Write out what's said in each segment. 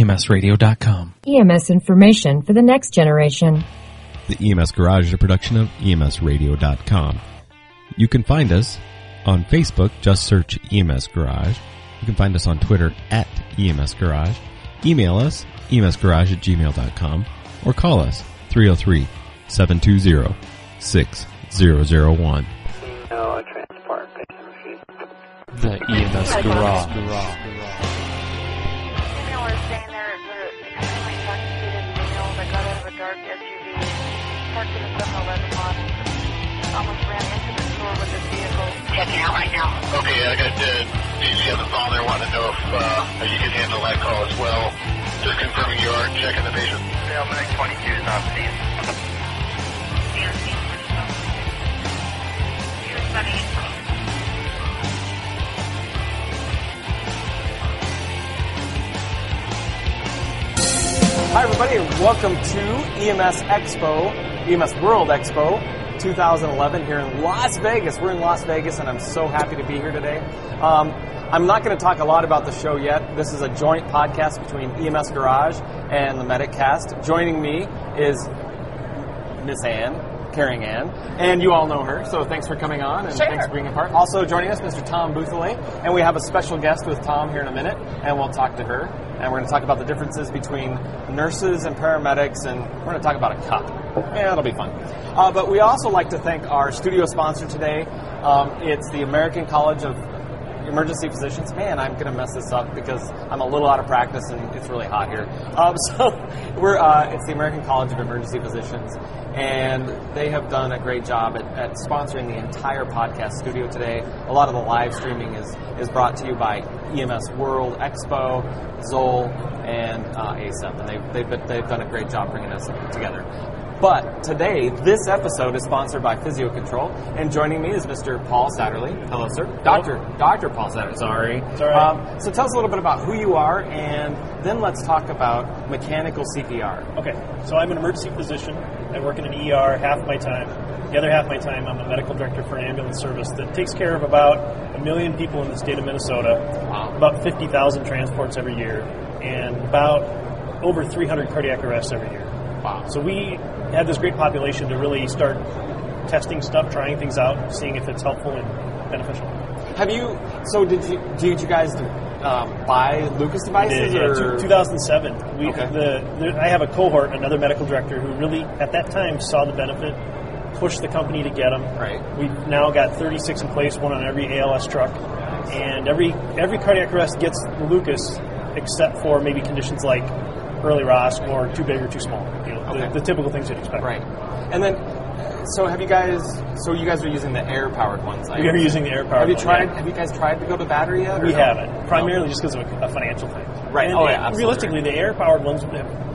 EMSradio.com. EMS information for the next generation. The EMS Garage is a production of EMSradio.com. You can find us on Facebook. Just search EMS Garage. You can find us on Twitter at EMS Garage. Email us, emsgarage@gmail.com, or call us, 303-720-6001. The EMS Garage. Checking out right now. Okay, I got DZ on the phone there. Want to know if you could handle that call as well. Just confirming you are checking the patient. Salmonic 22 is not seen. Hi, everybody, and welcome to EMS Expo, EMS World Expo 2011 here in Las Vegas. We're in Las Vegas, and I'm so happy to be here today. I'm not going to talk a lot about the show yet. This is a joint podcast between EMS Garage and the MedicCast. Joining me is Miss Anne, Caring Anne, and you all know her, so thanks for coming on, and thanks for being a part. Also joining us, Mr. Tom Bouthillet, and we have a special guest with Tom here in a minute, and we'll talk to her, and we're going to talk about the differences between nurses and paramedics, and we're going to talk about a cup. Yeah, it'll be fun. But we also like to thank our studio sponsor today. It's the American College of Emergency Physicians. Man, I'm going to mess this up because I'm a little out of practice and it's really hot here. It's the American College of Emergency Physicians, and they have done a great job at sponsoring the entire podcast studio today. A lot of the live streaming is brought to you by EMS World Expo, ZOL, and ASEP, and they've done a great job bringing us together. But today, this episode is sponsored by PhysioControl, and joining me is Mr. Paul Satterlee. Hello, sir. Dr. Paul Satterlee. Sorry. Sorry. So tell us a little bit about who you are, and then let's talk about mechanical CPR. Okay. So I'm an emergency physician. I work in an ER half my time. The other half my time, I'm a medical director for an ambulance service that takes care of about 1 million people in the state of Minnesota, wow, about 50,000 transports every year, and about over 300 cardiac arrests every year. Wow. So we had this great population to really start testing stuff, trying things out, seeing if it's helpful and beneficial. Did you guys buy Lucas devices? Yeah, 2007. I have a cohort, another medical director, who really, at that time, saw the benefit, pushed the company to get them. Right. We've now got 36 in place, one on every ALS truck. Nice. And every cardiac arrest gets Lucas, except for maybe conditions like early ROSC or too big or too small. The typical things you'd expect. Right. And then, you guys are using the air-powered ones. We are using the air-powered ones. Have you guys tried to go to battery yet? We haven't. Primarily just because of a financial thing. Right. And absolutely. Realistically, the air-powered ones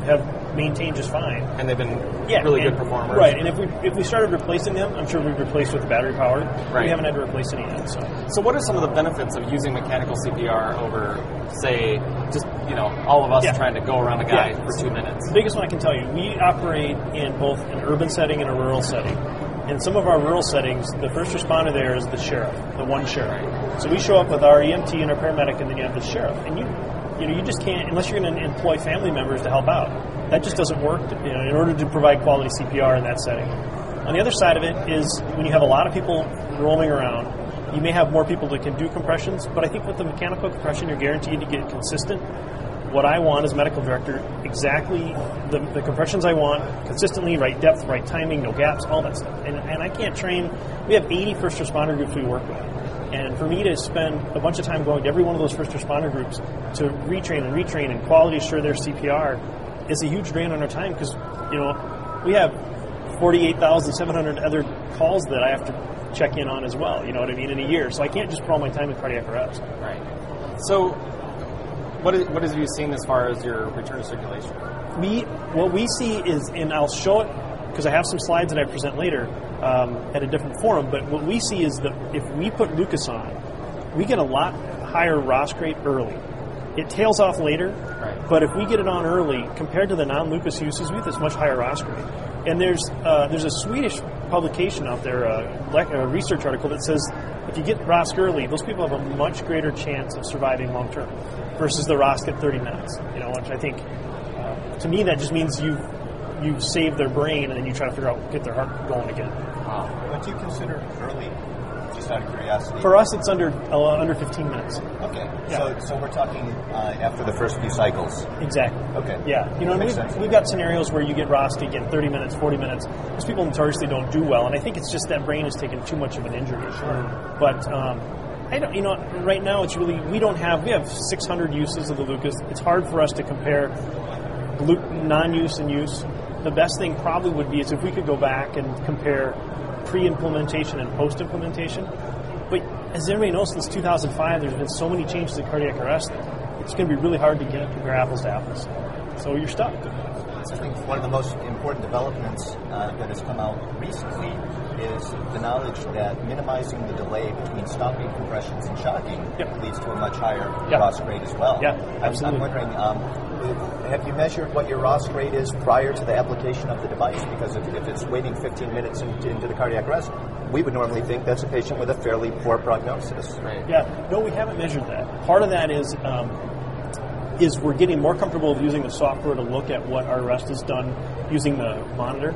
have maintained just fine. And they've been good performers. Right. And if we started replacing them, I'm sure we'd replace with the battery-powered. Right. We haven't had to replace any yet. So what are some of the benefits of using mechanical CPR over, say, just all of us trying to go around a guy for 2 minutes? The biggest one I can tell you, we operate in both an urban setting and a rural setting. In some of our rural settings, the first responder there is the sheriff, the one sheriff. Right. So we show up with our EMT and our paramedic, and then you have the sheriff. And you just can't, unless you're going to employ family members to help out. That just doesn't work in order to provide quality CPR in that setting. On the other side of it is when you have a lot of people roaming around, you may have more people that can do compressions, but I think with the mechanical compression, you're guaranteed to get consistent. What I want as medical director, exactly the compressions I want, consistently, right depth, right timing, no gaps, all that stuff. And I can't train. We have 80 first responder groups we work with. And for me to spend a bunch of time going to every one of those first responder groups to retrain and quality assure their CPR is a huge drain on our time because, we have 48,700 other calls that I have to check in on as well, you know what I mean, in a year. So I can't just put all my time in cardiac arrest. Right. So what have you seen as far as your return to circulation? What we see is, and I'll show it because I have some slides that I present later at a different forum, but what we see is that if we put Lucas on, we get a lot higher ROSC rate early. It tails off later, right. But if we get it on early, compared to the non-Lucas uses, we have this much higher ROSC rate. And there's a Swedish publication out there, a research article that says if you get ROSC early, those people have a much greater chance of surviving long term versus the ROSC at 30 minutes. You know, which I think, to me, that just means you save their brain and then you try to figure out get their heart going again. Wow. What do you consider early? Just out of curiosity. For us, it's under 15 minutes. Okay. Yeah. So we're talking after the first few cycles. Exactly. Okay. Yeah. You know, we've got scenarios where you get ROSC again, 30 minutes, 40 minutes. Those people notoriously don't do well, and I think it's just that brain has taken too much of an injury. Sure. But I don't. You know, right now it's really we have 600 uses of the Lucas. It's hard for us to compare non-use and use. The best thing probably would be is if we could go back and compare pre-implementation and post-implementation. But as everybody knows, since 2005, there's been so many changes in cardiac arrest that it's going to be really hard to get your apples to apples. So you're stuck. I think one of the most important developments that has come out recently is the knowledge that minimizing the delay between stopping compressions and shocking leads to a much higher ROSC rate as well. Yeah, absolutely. I'm wondering, have you measured what your ROSC rate is prior to the application of the device? Because if it's waiting 15 minutes into the cardiac arrest, we would normally think that's a patient with a fairly poor prognosis. Right. Yeah, no, we haven't measured that. Part of that is we're getting more comfortable with using the software to look at what our arrest has done using the monitor.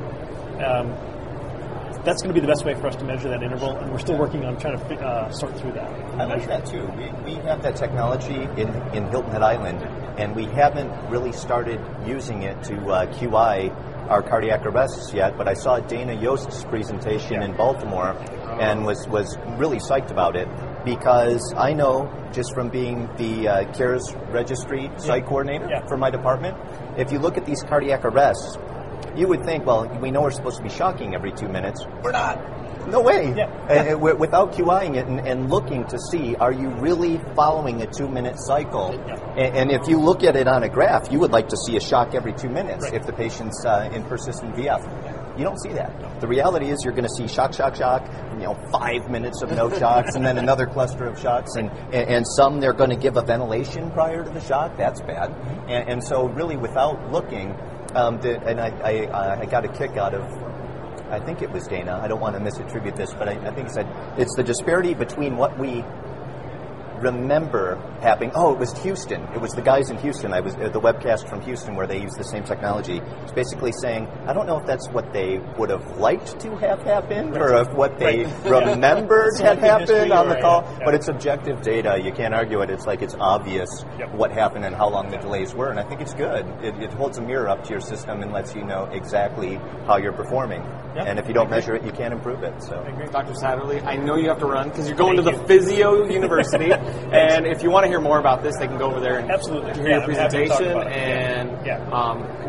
That's going to be the best way for us to measure that interval, and we're still working on trying to sort through that. I like that, too. We have that technology in Hilton Head Island, and we haven't really started using it to QI our cardiac arrests yet, but I saw Dana Yost's presentation in Baltimore and was really psyched about it, because I know just from being the CARES Registry site coordinator for my department, if you look at these cardiac arrests, you would think, well, we know we're supposed to be shocking every 2 minutes. We're not. No way. Yeah. Without QIing it and looking to see, are you really following a 2 minute cycle? Yeah. And if you look at it on a graph, you would like to see a shock every 2 minutes if the patient's in persistent VF. You don't see that. The reality is you're going to see shock, shock, shock, you know, 5 minutes of no shocks, and then another cluster of shocks, and some they're going to give a ventilation prior to the shock. That's bad. And so really without looking, I got a kick out of, I think it was Dana, I don't want to misattribute this, but I think he said it's the disparity between what we remember happening. Oh, it was Houston. It was the guys in Houston. I was the webcast from Houston where they used the same technology. It's basically saying, I don't know if that's what they would have liked to have happened or if what they remembered had happened on the call, but it's objective data. You can't argue it. It's like it's obvious what happened and how long the delays were, and I think it's good. It holds a mirror up to your system and lets you know exactly how you're performing, and if you don't measure it, you can't improve it. So, Dr. Satterlee, I know you have to run because you're going to the Physio University. And if you want to hear more about this, they can go over there and hear your presentation. And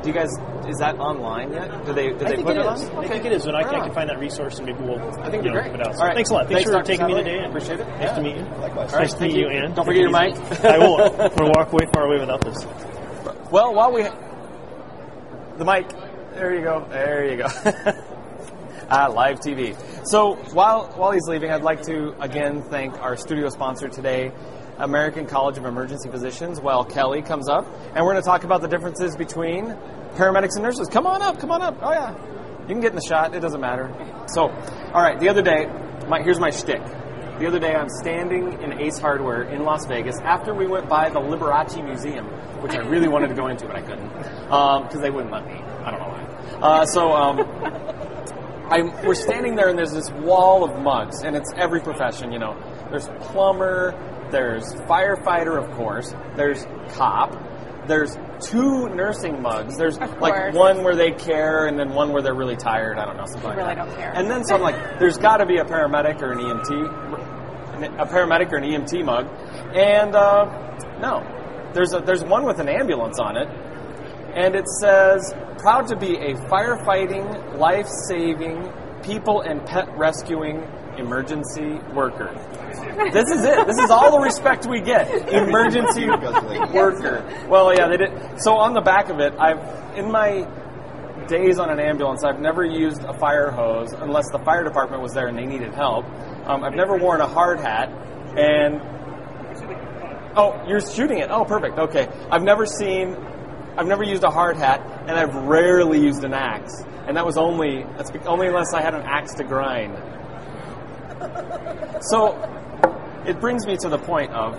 do you guys, is that online yet? Did they put it on? Okay. I think it is, and I can find that resource and maybe we'll put it out. All right. Thanks a lot. Thanks for taking me today. I appreciate it. Nice to meet you. Likewise. Nice to meet you, Anne. Don't forget your mic. I won't. I'm going to walk way far away without this. Well, while we the mic. There you go. There you go. Live TV. So while he's leaving, I'd like to again thank our studio sponsor today, American College of Emergency Physicians, while Kelly comes up. And we're going to talk about the differences between paramedics and nurses. Come on up, come on up. Oh, yeah. You can get in the shot. It doesn't matter. So, all right, the other day, here's my shtick. The other day, I'm standing in Ace Hardware in Las Vegas after we went by the Liberace Museum, which I really wanted to go into, but I couldn't because they wouldn't let me. I don't know why. We're standing there, and there's this wall of mugs, and it's every profession, you know. There's plumber, there's firefighter, of course, there's cop, there's two nursing mugs. There's, one where they care and then one where they're really tired. I don't know, something like that. Really don't care. And then so I'm like, there's got to be a paramedic or an EMT, mug. And no, there's one with an ambulance on it. And it says, proud to be a firefighting, life-saving, people and pet rescuing emergency worker. This is it. This is all the respect we get. Emergency worker. Well, yeah, they did. So on the back of it, in my days on an ambulance, I've never used a fire hose unless the fire department was there and they needed help. I've never worn a hard hat. And Oh, you're shooting it. Oh, perfect. Okay. I've never used a hard hat, and I've rarely used an axe. And that was only unless I had an axe to grind. So it brings me to the point of,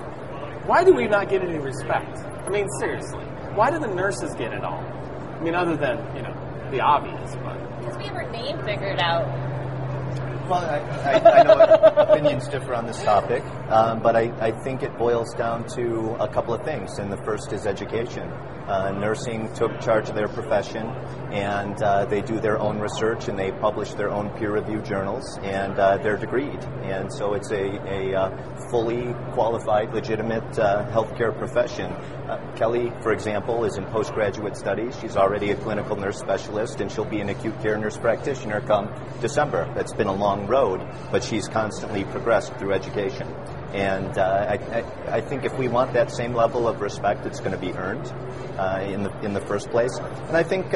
why do we not get any respect? I mean, seriously, why do the nurses get it all? I mean, other than, you know, the obvious. Because we have our name figured out. Well, I know opinions differ on this topic, but I think it boils down to a couple of things, and the first is education. Nursing took charge of their profession, and they do their own research, and they publish their own peer-reviewed journals, and they're degreed. And so it's a fully qualified, legitimate healthcare profession. Kelly, for example, is in postgraduate studies. She's already a clinical nurse specialist, and she'll be an acute care nurse practitioner come December. That's been a long road, but she's constantly progressed through education. And I think if we want that same level of respect, it's going to be earned in the first place. And I think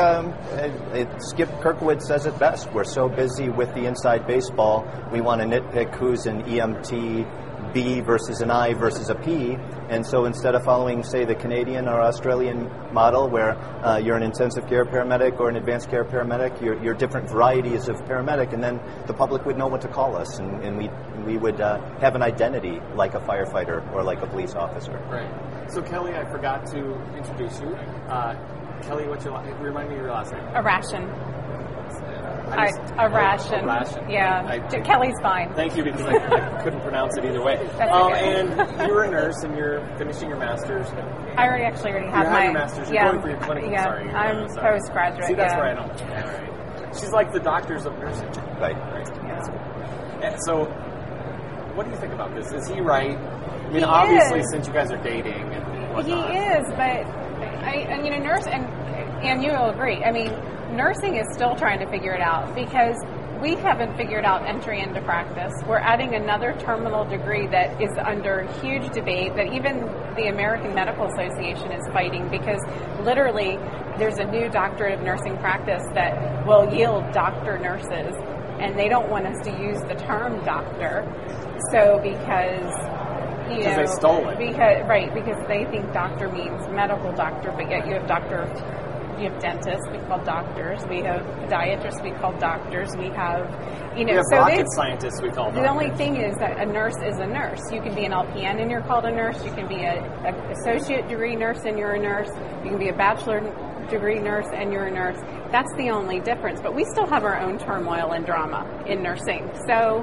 Skip Kirkwood says it best. We're so busy with the inside baseball, we want to nitpick who's an EMT B versus an I versus a P. And so instead of following, say, the Canadian or Australian model where you're an intensive care paramedic or an advanced care paramedic, you're different varieties of paramedic, and then the public would know what to call us, and we would have an identity like a firefighter or like a police officer. Right. So, Kelly, I forgot to introduce you. Kelly, what's your remind me of your last name? Arashan. Arashan. Yeah. Kelly's fine. Thank you, because I couldn't pronounce it either way. That's okay. And you're a nurse, and you're finishing your master's. I already have my master's. You're going for your clinical. Yeah. Sorry, I'm postgraduate. See, that's where I don't. Yeah, right. She's like the doctors of nursing. Right. Right. Yeah. And so, what do you think about this? Is he right? I mean, obviously, since you guys are dating and whatnot. He is, but I mean, a nurse, and you will agree, I mean, nursing is still trying to figure it out because we haven't figured out entry into practice. We're adding another terminal degree that is under huge debate that even the American Medical Association is fighting, because literally there's a new doctorate of nursing practice that will yield doctor nurses, and they don't want us to use the term doctor. So because they stole it. Because they think doctor means medical doctor, but yet you have dentists, we call doctors, we have podiatrists, we call doctors, we have, so rocket scientists, we call doctors. The only thing is that a nurse is a nurse. You can be an LPN and you're called a nurse, you can be an associate degree nurse and you're a nurse, you can be a bachelor degree nurse and you're a nurse. That's the only difference, but we still have our own turmoil and drama in nursing. So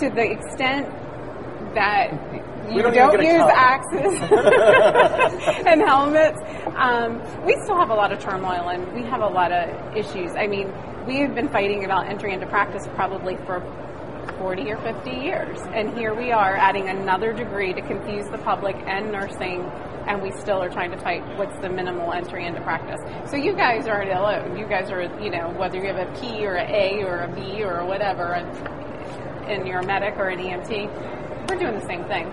to the extent that you don't use axes and helmets, we still have a lot of turmoil and we have a lot of issues. I mean, we have been fighting about entry into practice probably for 40 or 50 years, and here we are adding another degree to confuse the public and nursing, and we still are trying to fight what's the minimal entry into practice. So you guys aren't alone. You guys are, whether you have a P or an A or a B or whatever, and you're a medic or an EMT, we're doing the same thing.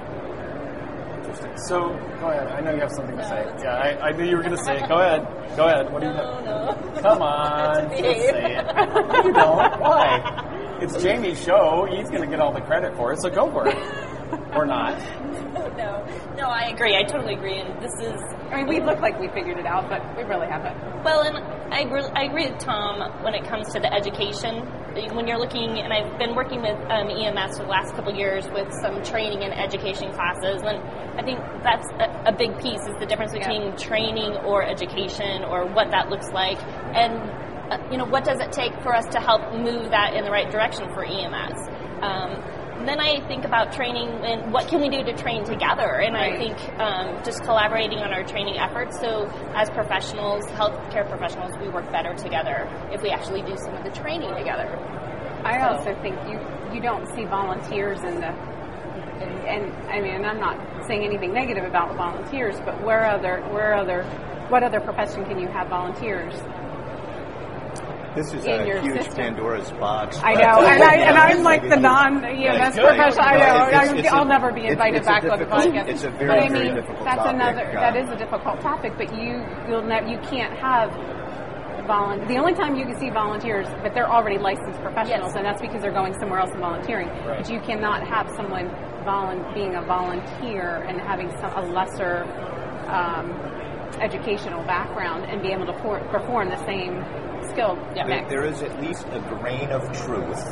Interesting. So, go ahead. I know you have something to say. Yeah, I knew you were going to say it. Go ahead. What do you think? No. Come on. Just say it. No, you don't. Why? It's Jamie's show. He's going to get all the credit for it, so go for it. Or not. No, I agree. I totally agree. And this is... I mean, we look like we figured it out, but we really haven't. Well, and I agree with Tom when it comes to the education. When you're looking, and I've been working with EMS for the last couple of years with some training and education classes, and I think that's a big piece, is the difference between training or education, or what that looks like, and what does it take for us to help move that in the right direction for EMS. Then I think about training and what can we do to train together, and right. I think just collaborating on our training efforts, so as professionals, healthcare professionals, we work better together if we actually do some of the training together. I also think you don't see volunteers in the, and I mean, I'm not saying anything negative about volunteers, but what other profession can you have volunteers? This is a huge system. Pandora's box. I know, and I'm like the non-EMS professional. I know, I'll never be invited back on the podcast. It's a very difficult topic. That is a difficult topic, but you can't have the only time you can see volunteers, but they're already licensed professionals, yes. and that's because they're going somewhere else and volunteering. Right. But you cannot have someone being a volunteer and having a lesser educational background and be able to perform the same skill. Yeah. There is at least a grain of truth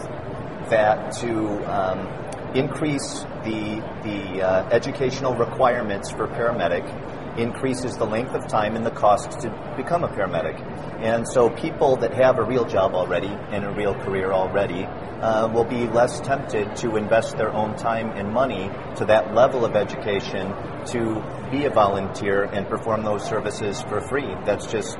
that to increase the educational requirements for paramedic increases the length of time and the cost to become a paramedic. And so people that have a real job already and a real career already will be less tempted to invest their own time and money to that level of education to be a volunteer and perform those services for free. That's just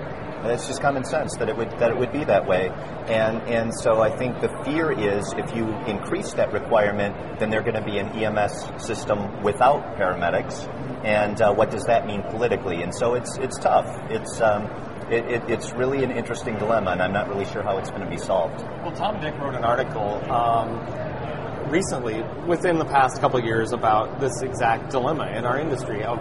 common sense that it would be that way. And so I think the fear is if you increase that requirement, then they're going to be an EMS system without paramedics. And what does that mean politically? And so it's tough. It's really an interesting dilemma, and I'm not really sure how it's going to be solved. Well, Tom Dick wrote an article recently, within the past couple of years, about this exact dilemma in our industry of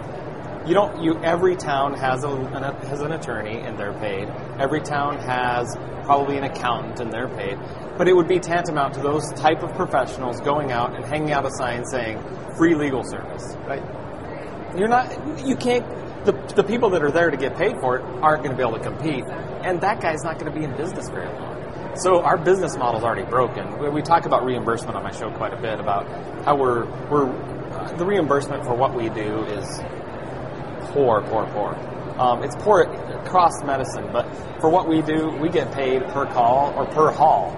every town has an attorney and they're paid. Every town has probably an accountant and they're paid. But it would be tantamount to those type of professionals going out and hanging out a sign saying free legal service. Right? The people that are there to get paid for it aren't going to be able to compete, and that guy's not going to be in business very long. So our business model's already broken. We talk about reimbursement on my show quite a bit about how we're the reimbursement for what we do is poor. It's poor across medicine, but for what we do, we get paid per call or per haul.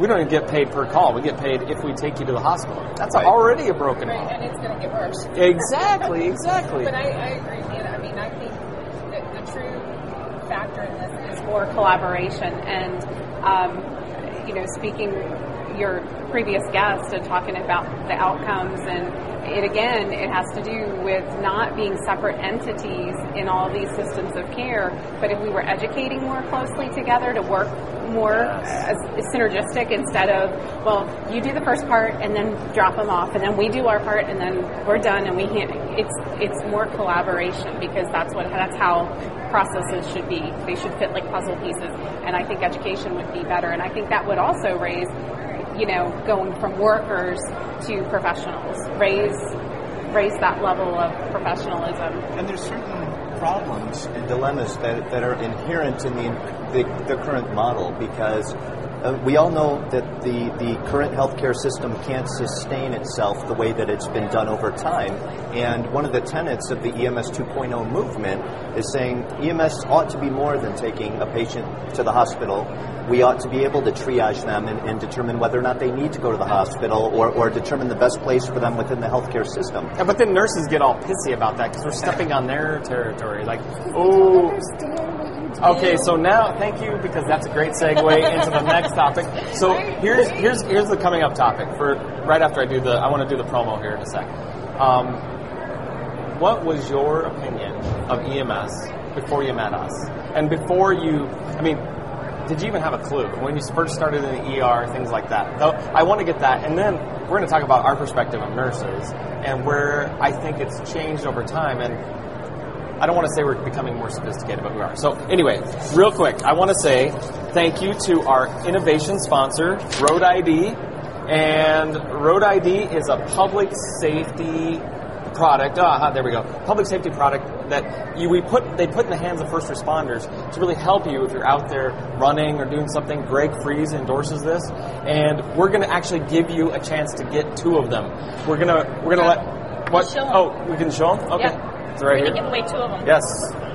We don't even get paid per call. We get paid if we take you to the hospital. That's right. Already a broken model. Right, and it's going to get worse. Exactly. But I agree, Anna. I mean, I think that the true factor in this is more collaboration. And, speaking your previous guest and talking about the outcomes and, it has to do with not being separate entities in all these systems of care, but if we were educating more closely together to work more synergistic instead of, you do the first part and then drop them off, and then we do our part and then we're done and we can't. It's more collaboration because that's how processes should be. They should fit like puzzle pieces, and I think education would be better, and I think that would also raise going from workers to professionals, raise that level of professionalism. And there's certain problems and dilemmas that are inherent in the current model because we all know that the current healthcare system can't sustain itself the way that it's been done over time. And one of the tenets of the EMS 2.0 movement is saying EMS ought to be more than taking a patient to the hospital. We ought to be able to triage them and determine whether or not they need to go to the hospital or determine the best place for them within the healthcare system. Yeah, but then nurses get all pissy about that because we're stepping on their territory. Like, okay, so now, thank you, because that's a great segue into the next topic. So here's the coming up topic for right after I want to do the promo here in a sec. What was your opinion of EMS before you met us? And before you, did you even have a clue? When you first started in the ER, things like that. So I want to get that, and then we're going to talk about our perspective of nurses and where I think it's changed over time, and I don't want to say we're becoming more sophisticated, but we are. So anyway, real quick, I want to say thank you to our innovation sponsor, Road ID. And Road ID is a public safety product. There we go. Public safety product that they put in the hands of first responders to really help you if you're out there running or doing something. Greg Freeze endorses this, and we're going to actually give you a chance to get two of them. We're gonna let what? Oh, we can show them. Okay. Yeah. Right here. Give away two of them. Yes.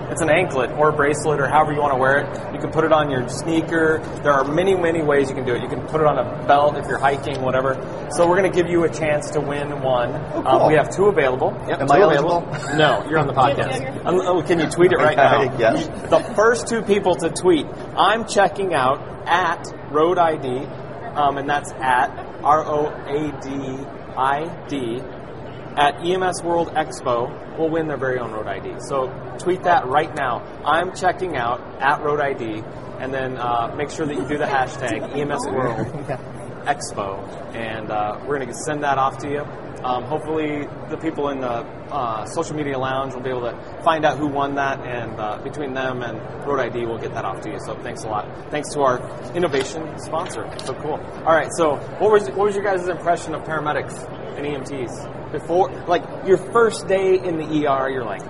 It's an anklet or a bracelet or however you want to wear it. You can put it on your sneaker. There are many, many ways you can do it. You can put it on a belt if you're hiking, whatever. So we're going to give you a chance to win one. Oh, cool. We have two available. Yep, am I available? No, you're on the podcast. Can you tweet it right now? Yes. The first two people to tweet, I'm checking out at Road ID, and that's at ROADID. At EMS World Expo, will win their very own Road ID. So tweet that right now. I'm checking out at Road ID, and then make sure that you do the hashtag EMS World Expo, and we're going to send that off to you. Hopefully the people in the social media lounge will be able to find out who won that, and between them and Road ID, we'll get that off to you. So thanks a lot. Thanks to our innovation sponsor. So cool. All right. So what was your guys' impression of paramedics and EMTs before, like, your first day in the ER? You're like,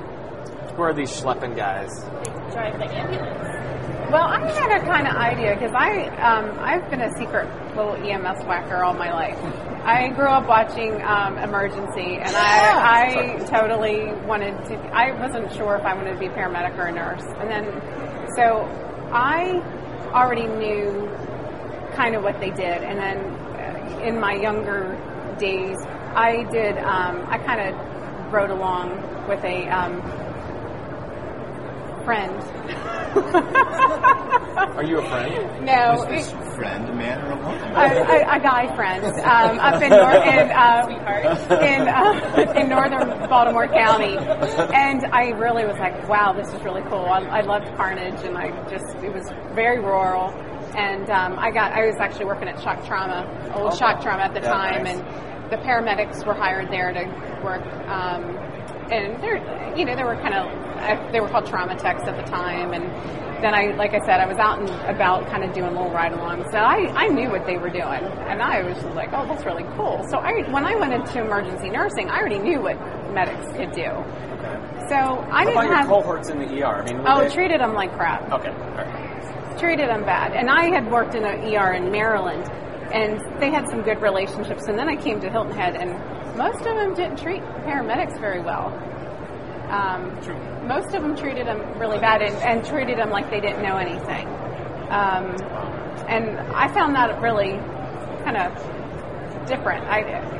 who are these schlepping guys? They drive the ambulance. Well, I had a kind of idea because I've been a secret little EMS whacker all my life. I grew up watching Emergency, and I totally wanted to. I wasn't sure if I wanted to be a paramedic or a nurse, and then so I already knew kind of what they did. And then in my younger days, I did. I kind of rode along with a friend. Are you a friend? No. Is this friend a man or a woman? A guy friend. Up in northern Baltimore County, and I really was like, wow, this is really cool. I loved carnage, and it was very rural. And I was actually working at Shock Trauma, Shock Trauma at the time, nice. And the paramedics were hired there to work. And they were called trauma techs at the time. And then like I said, I was out and about kind of doing little ride-alongs. So I knew what they were doing. And I was just like, oh, that's really cool. So when I went into emergency nursing, I already knew what medics could do. Okay. So I didn't have... your cohorts in the ER? I mean, treated them like crap. Okay. All right. Treated them bad. And I had worked in an ER in Maryland, and they had some good relationships. And then I came to Hilton Head, and most of them didn't treat paramedics very well. True. Most of them treated them really bad and treated them like they didn't know anything. And I found that really kind of different.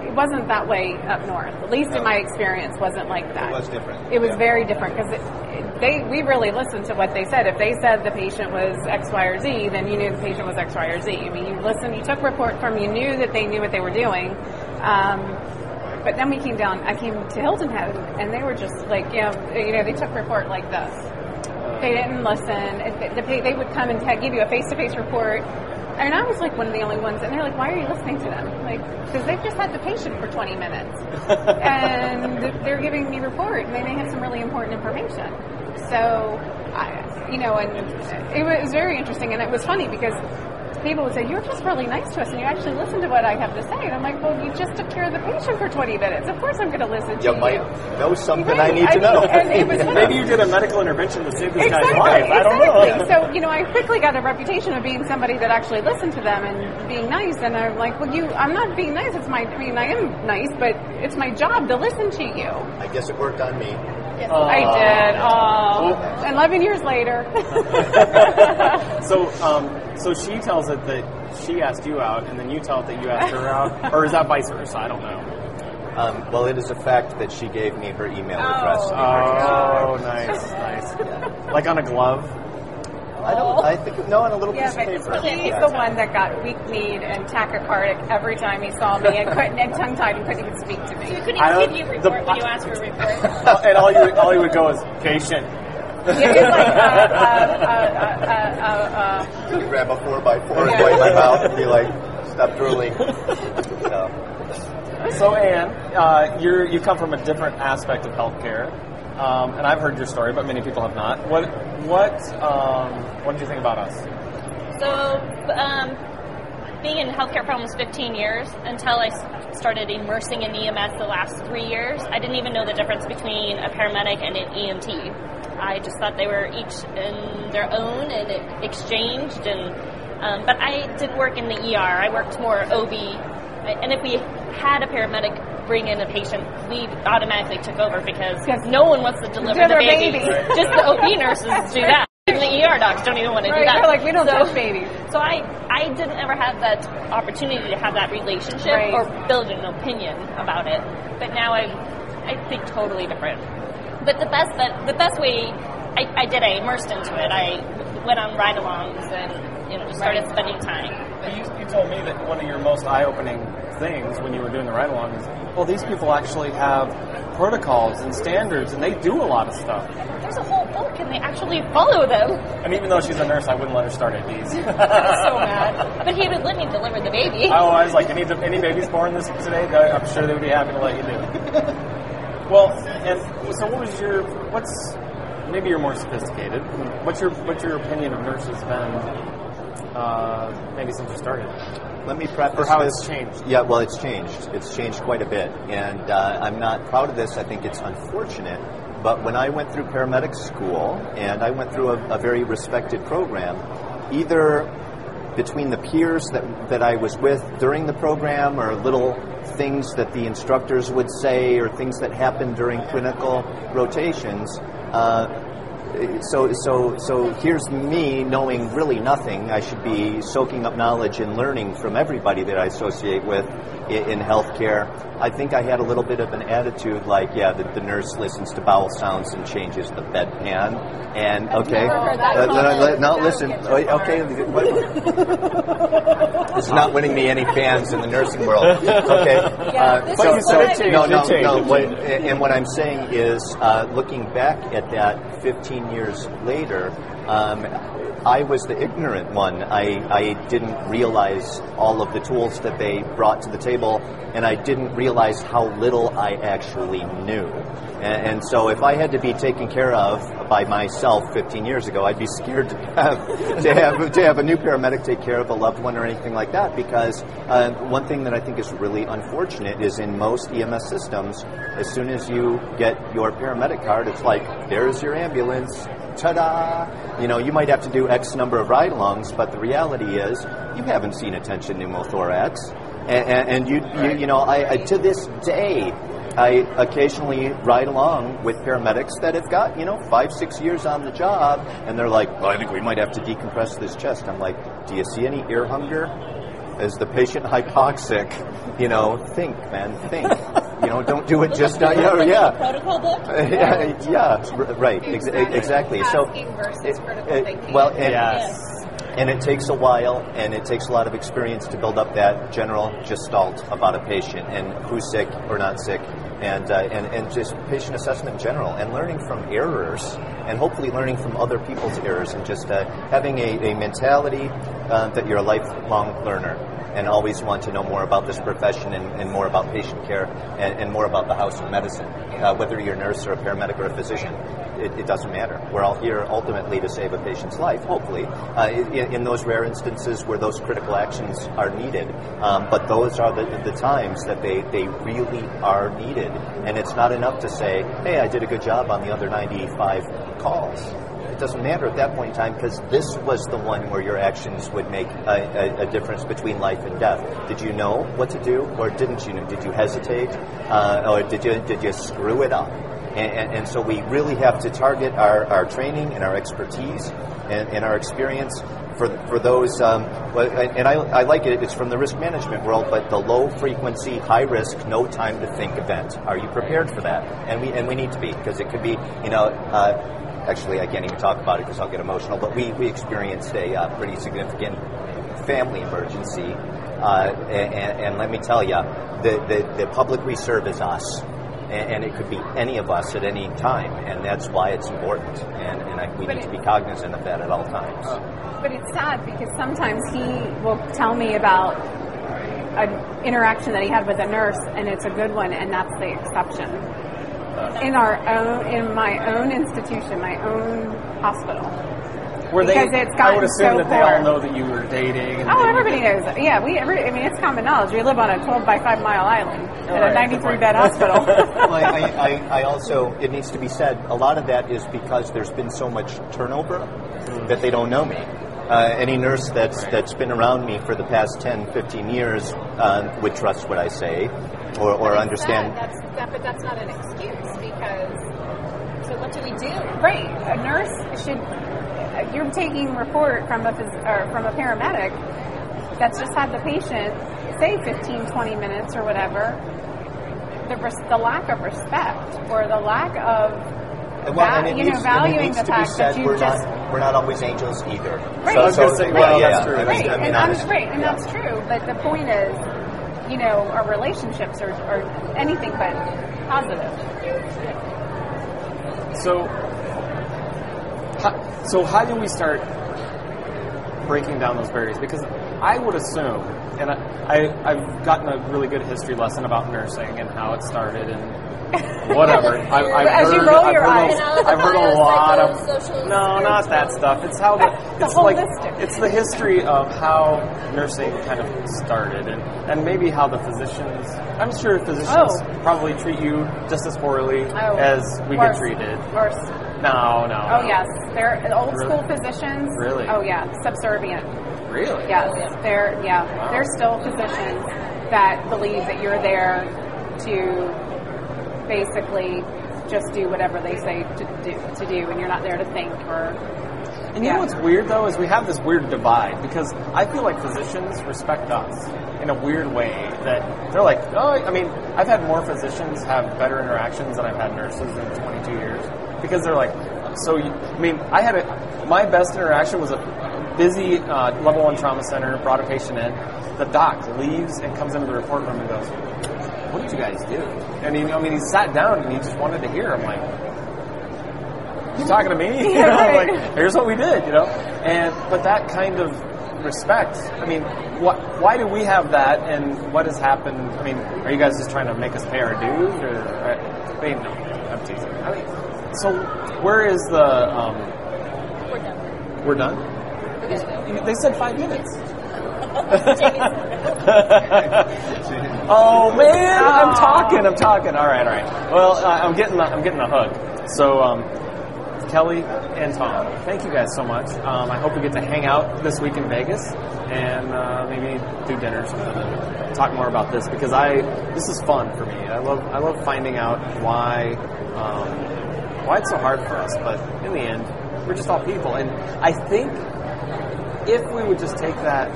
It wasn't that way up north. At least in my experience, wasn't like that. It was different. It was very different because we really listened to what they said. If they said the patient was X, Y, or Z, then you knew the patient was X, Y, or Z. I mean, you listened, you took report from, you knew that they knew what they were doing. But then I came to Hilton Head, and they were just like, they took report like this. They didn't listen. They would come and give you a face-to-face report. And I was like one of the only ones. And they're like, why are you listening to them? Like, because they've just had the patient for 20 minutes. And they're giving me report, and they may have some really important information. So, and it was very interesting. And it was funny because people would say, you're just really nice to us, and you actually listen to what I have to say. And I'm like, well, you just took care of the patient for 20 minutes. Of course I'm going to listen to you. You might know something I need to know. Maybe you did a medical intervention to save this guy's life. I don't know. So, I quickly got a reputation of being somebody that actually listened to them and being nice. And I'm like, well, I'm not being nice. I am nice, but it's my job to listen to you. I guess it worked on me. Yes, I did. Oh. And 11 years later. So she tells it that she asked you out, and then you tell it that you asked her out, or is that vice versa? I don't know. Well, it is a fact that she gave me her email address. Oh, nice. Yeah. Like on a glove? On a little piece of paper. He's the one that got weak-kneed and tachycardic every time he saw me and tongue-tied and couldn't even speak to me. So you couldn't even give you a report when you asked for a report? And all you would go is, patient. Yeah, it's like you grab a 4x4 and wipe my mouth and be like, stop drooling. So Anne, you come from a different aspect of healthcare, and I've heard your story, but many people have not. What did you think about us? So being in healthcare for almost 15 years until I started immersing in EMS the last 3 years, I didn't even know the difference between a paramedic and an EMT. I just thought they were each in their own and it exchanged. But I didn't work in the ER. I worked more OB. And if we had a paramedic bring in a patient, we automatically took over because no one wants to deliver the baby. Right. Just the OB nurses do that. Even the ER docs don't even want to do that. They're like, we don't touch babies. So I didn't ever have that opportunity to have that relationship or build an opinion about it. But now I think totally different. But the best way I immersed into it. I went on ride-alongs and, you know, just started spending time. You told me that one of your most eye-opening things when you were doing the ride-along is, well, these people actually have protocols and standards, and they do a lot of stuff. There's a whole book, and they actually follow them. And even though she's a nurse, I wouldn't let her start at these. I'm so mad. But he would let me deliver the baby. Oh, I was like, any babies born this today, I'm sure they would be happy to let you do it. Well, and so maybe you're more sophisticated. What's your opinion of nurses then? Maybe since you started. Let me preface this. Or how it's changed. Yeah, well, it's changed. It's changed quite a bit. And I'm not proud of this. I think it's unfortunate. But when I went through paramedic school, and I went through a very respected program, either between the peers that I was with during the program or little things that the instructors would say or things that happened during clinical rotations, So here's me knowing really nothing. I should be soaking up knowledge and learning from everybody that I associate with in healthcare. I think I had a little bit of an attitude like, the nurse listens to bowel sounds and changes the bedpan. And okay, listen. Okay, it's not winning me any fans in the nursing world. Okay, And what I'm saying is, looking back at that 15 years later, I was the ignorant one. I didn't realize all of the tools that they brought to the table, and I didn't realize how little I actually knew. And so if I had to be taken care of by myself 15 years ago, I'd be scared to have a new paramedic take care of a loved one or anything like that, because one thing that I think is really unfortunate is in most EMS systems, as soon as you get your paramedic card, it's like, there's your ambulance. Ta-da! You know, you might have to do X number of ride-alongs, but the reality is you haven't seen a tension pneumothorax. And to this day, I occasionally ride along with paramedics that have got, 5-6 years on the job, and they're like, well, I think we might have to decompress this chest. I'm like, do you see any ear hunger? Is the patient hypoxic? Think, man, think. Don't do it just on your protocol book. Exactly. So, and it takes a while, and it takes a lot of experience to build up that general gestalt about a patient and who's sick or not sick, and just patient assessment in general, and learning from errors, and hopefully learning from other people's errors, and just having a mentality that you're a lifelong learner. And always want to know more about this profession and more about patient care and more about the house of medicine. Whether you're a nurse or a paramedic or a physician, it doesn't matter. We're all here ultimately to save a patient's life, hopefully, in those rare instances where those critical actions are needed. But those are the times that they really are needed. And it's not enough to say, hey, I did a good job on the other 95 calls. It doesn't matter at that point in time, because this was the one where your actions would make a difference between life and death. Did you know what to do, or didn't you know? Did you hesitate, or did you screw it up? And so we really have to target our training and our expertise and our experience for those. I like it. It's from the risk management world, but the low frequency, high risk, no time to think event. Are you prepared for that? And we need to be, because it could be actually, I can't even talk about it because I'll get emotional, but we experienced a pretty significant family emergency, and let me tell you, the public we serve is us, and it could be any of us at any time, and that's why it's important, and we need to be cognizant of that at all times. But it's sad, because sometimes he will tell me about an interaction that he had with a nurse, and it's a good one, and that's the exception. In my own institution, my own hospital. I would assume that they all know that you were dating. Everybody knows it. Yeah, it's common knowledge. We live on a 12 by 5 mile island a 93 bed hospital. Well, I also, it needs to be said, a lot of that is because there's been so much turnover that they don't know me. Any nurse that's been around me for the past 10, 15 years would trust what I say or understand. But that's not an excuse, because, so what do we do? Right. A nurse you're taking report from a paramedic that's just had the patient, say 15, 20 minutes or whatever. The lack of respect or the lack of And valuing the fact that you we're not always angels either. Right. So I was going to say, well, that's true. Right, and that's true. But the point is, you know, our relationships are anything but positive. So how do we start breaking down those barriers? Because I would assume, and I've gotten a really good history lesson about nursing and how it started and whatever. I've heard a lot of not that stuff. It's how it's the history of how nursing kind of started and maybe how the physicians. I'm sure physicians probably treat you just as poorly as we get treated. Worse. No. Oh yes, they're old school physicians. Really? Oh yeah, subservient. Really? Yes. They're still physicians that believe that you're there to basically just do whatever they say to do, and you're not there to think or. And you know what's weird though is we have this weird divide because I feel like physicians respect us in a weird way that they're like, I've had more physicians have better interactions than I've had nurses in 22 years because they're like, I had my best interaction was busy level 1 trauma center, brought a patient in. The doc leaves and comes into the report room and goes, "What did you guys do?" And he sat down and he just wanted to hear. I'm like, "You talking to me?" Like, here's what we did. But that kind of respect. Why do we have that? And what has happened? Are you guys just trying to make us pay our dues? No, I'm teasing. So where is the? We're done. We're done. They said 5 minutes. Oh man, I'm talking. All right. Well, I'm getting the hook. So, Kelly and Tom, thank you guys so much. I hope we get to hang out this week in Vegas and maybe do dinner or something and talk more about this because this is fun for me. I love finding out why it's so hard for us, but in the end, we're just all people, and I think. If we would just take that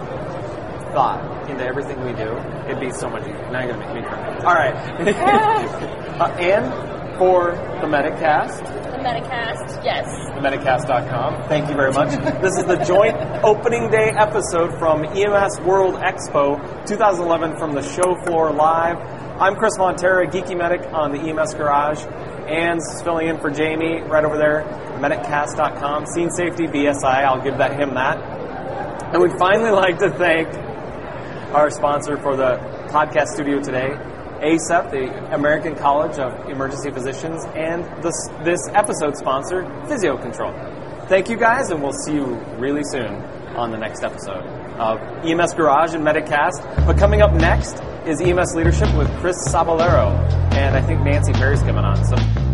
thought into everything we do, it'd be so much easier. Now you're going to make me cry. All right. Anne, for the MedicCast. The MedicCast, yes. The MedicCast.com. Thank you very much. This is the joint opening day episode from EMS World Expo 2011 from the show floor live. I'm Chris Montero, Geeky Medic on the EMS Garage. Anne's filling in for Jamie right over there. MedicCast.com. Scene Safety, BSI. I'll give him that. And we'd finally like to thank our sponsor for the podcast studio today, ACEP, the American College of Emergency Physicians, and this episode sponsor, PhysioControl. Thank you guys, and we'll see you really soon on the next episode of EMS Garage and MedicCast. But coming up next is EMS Leadership with Chris Sabalero, and I think Nancy Perry's coming on. So.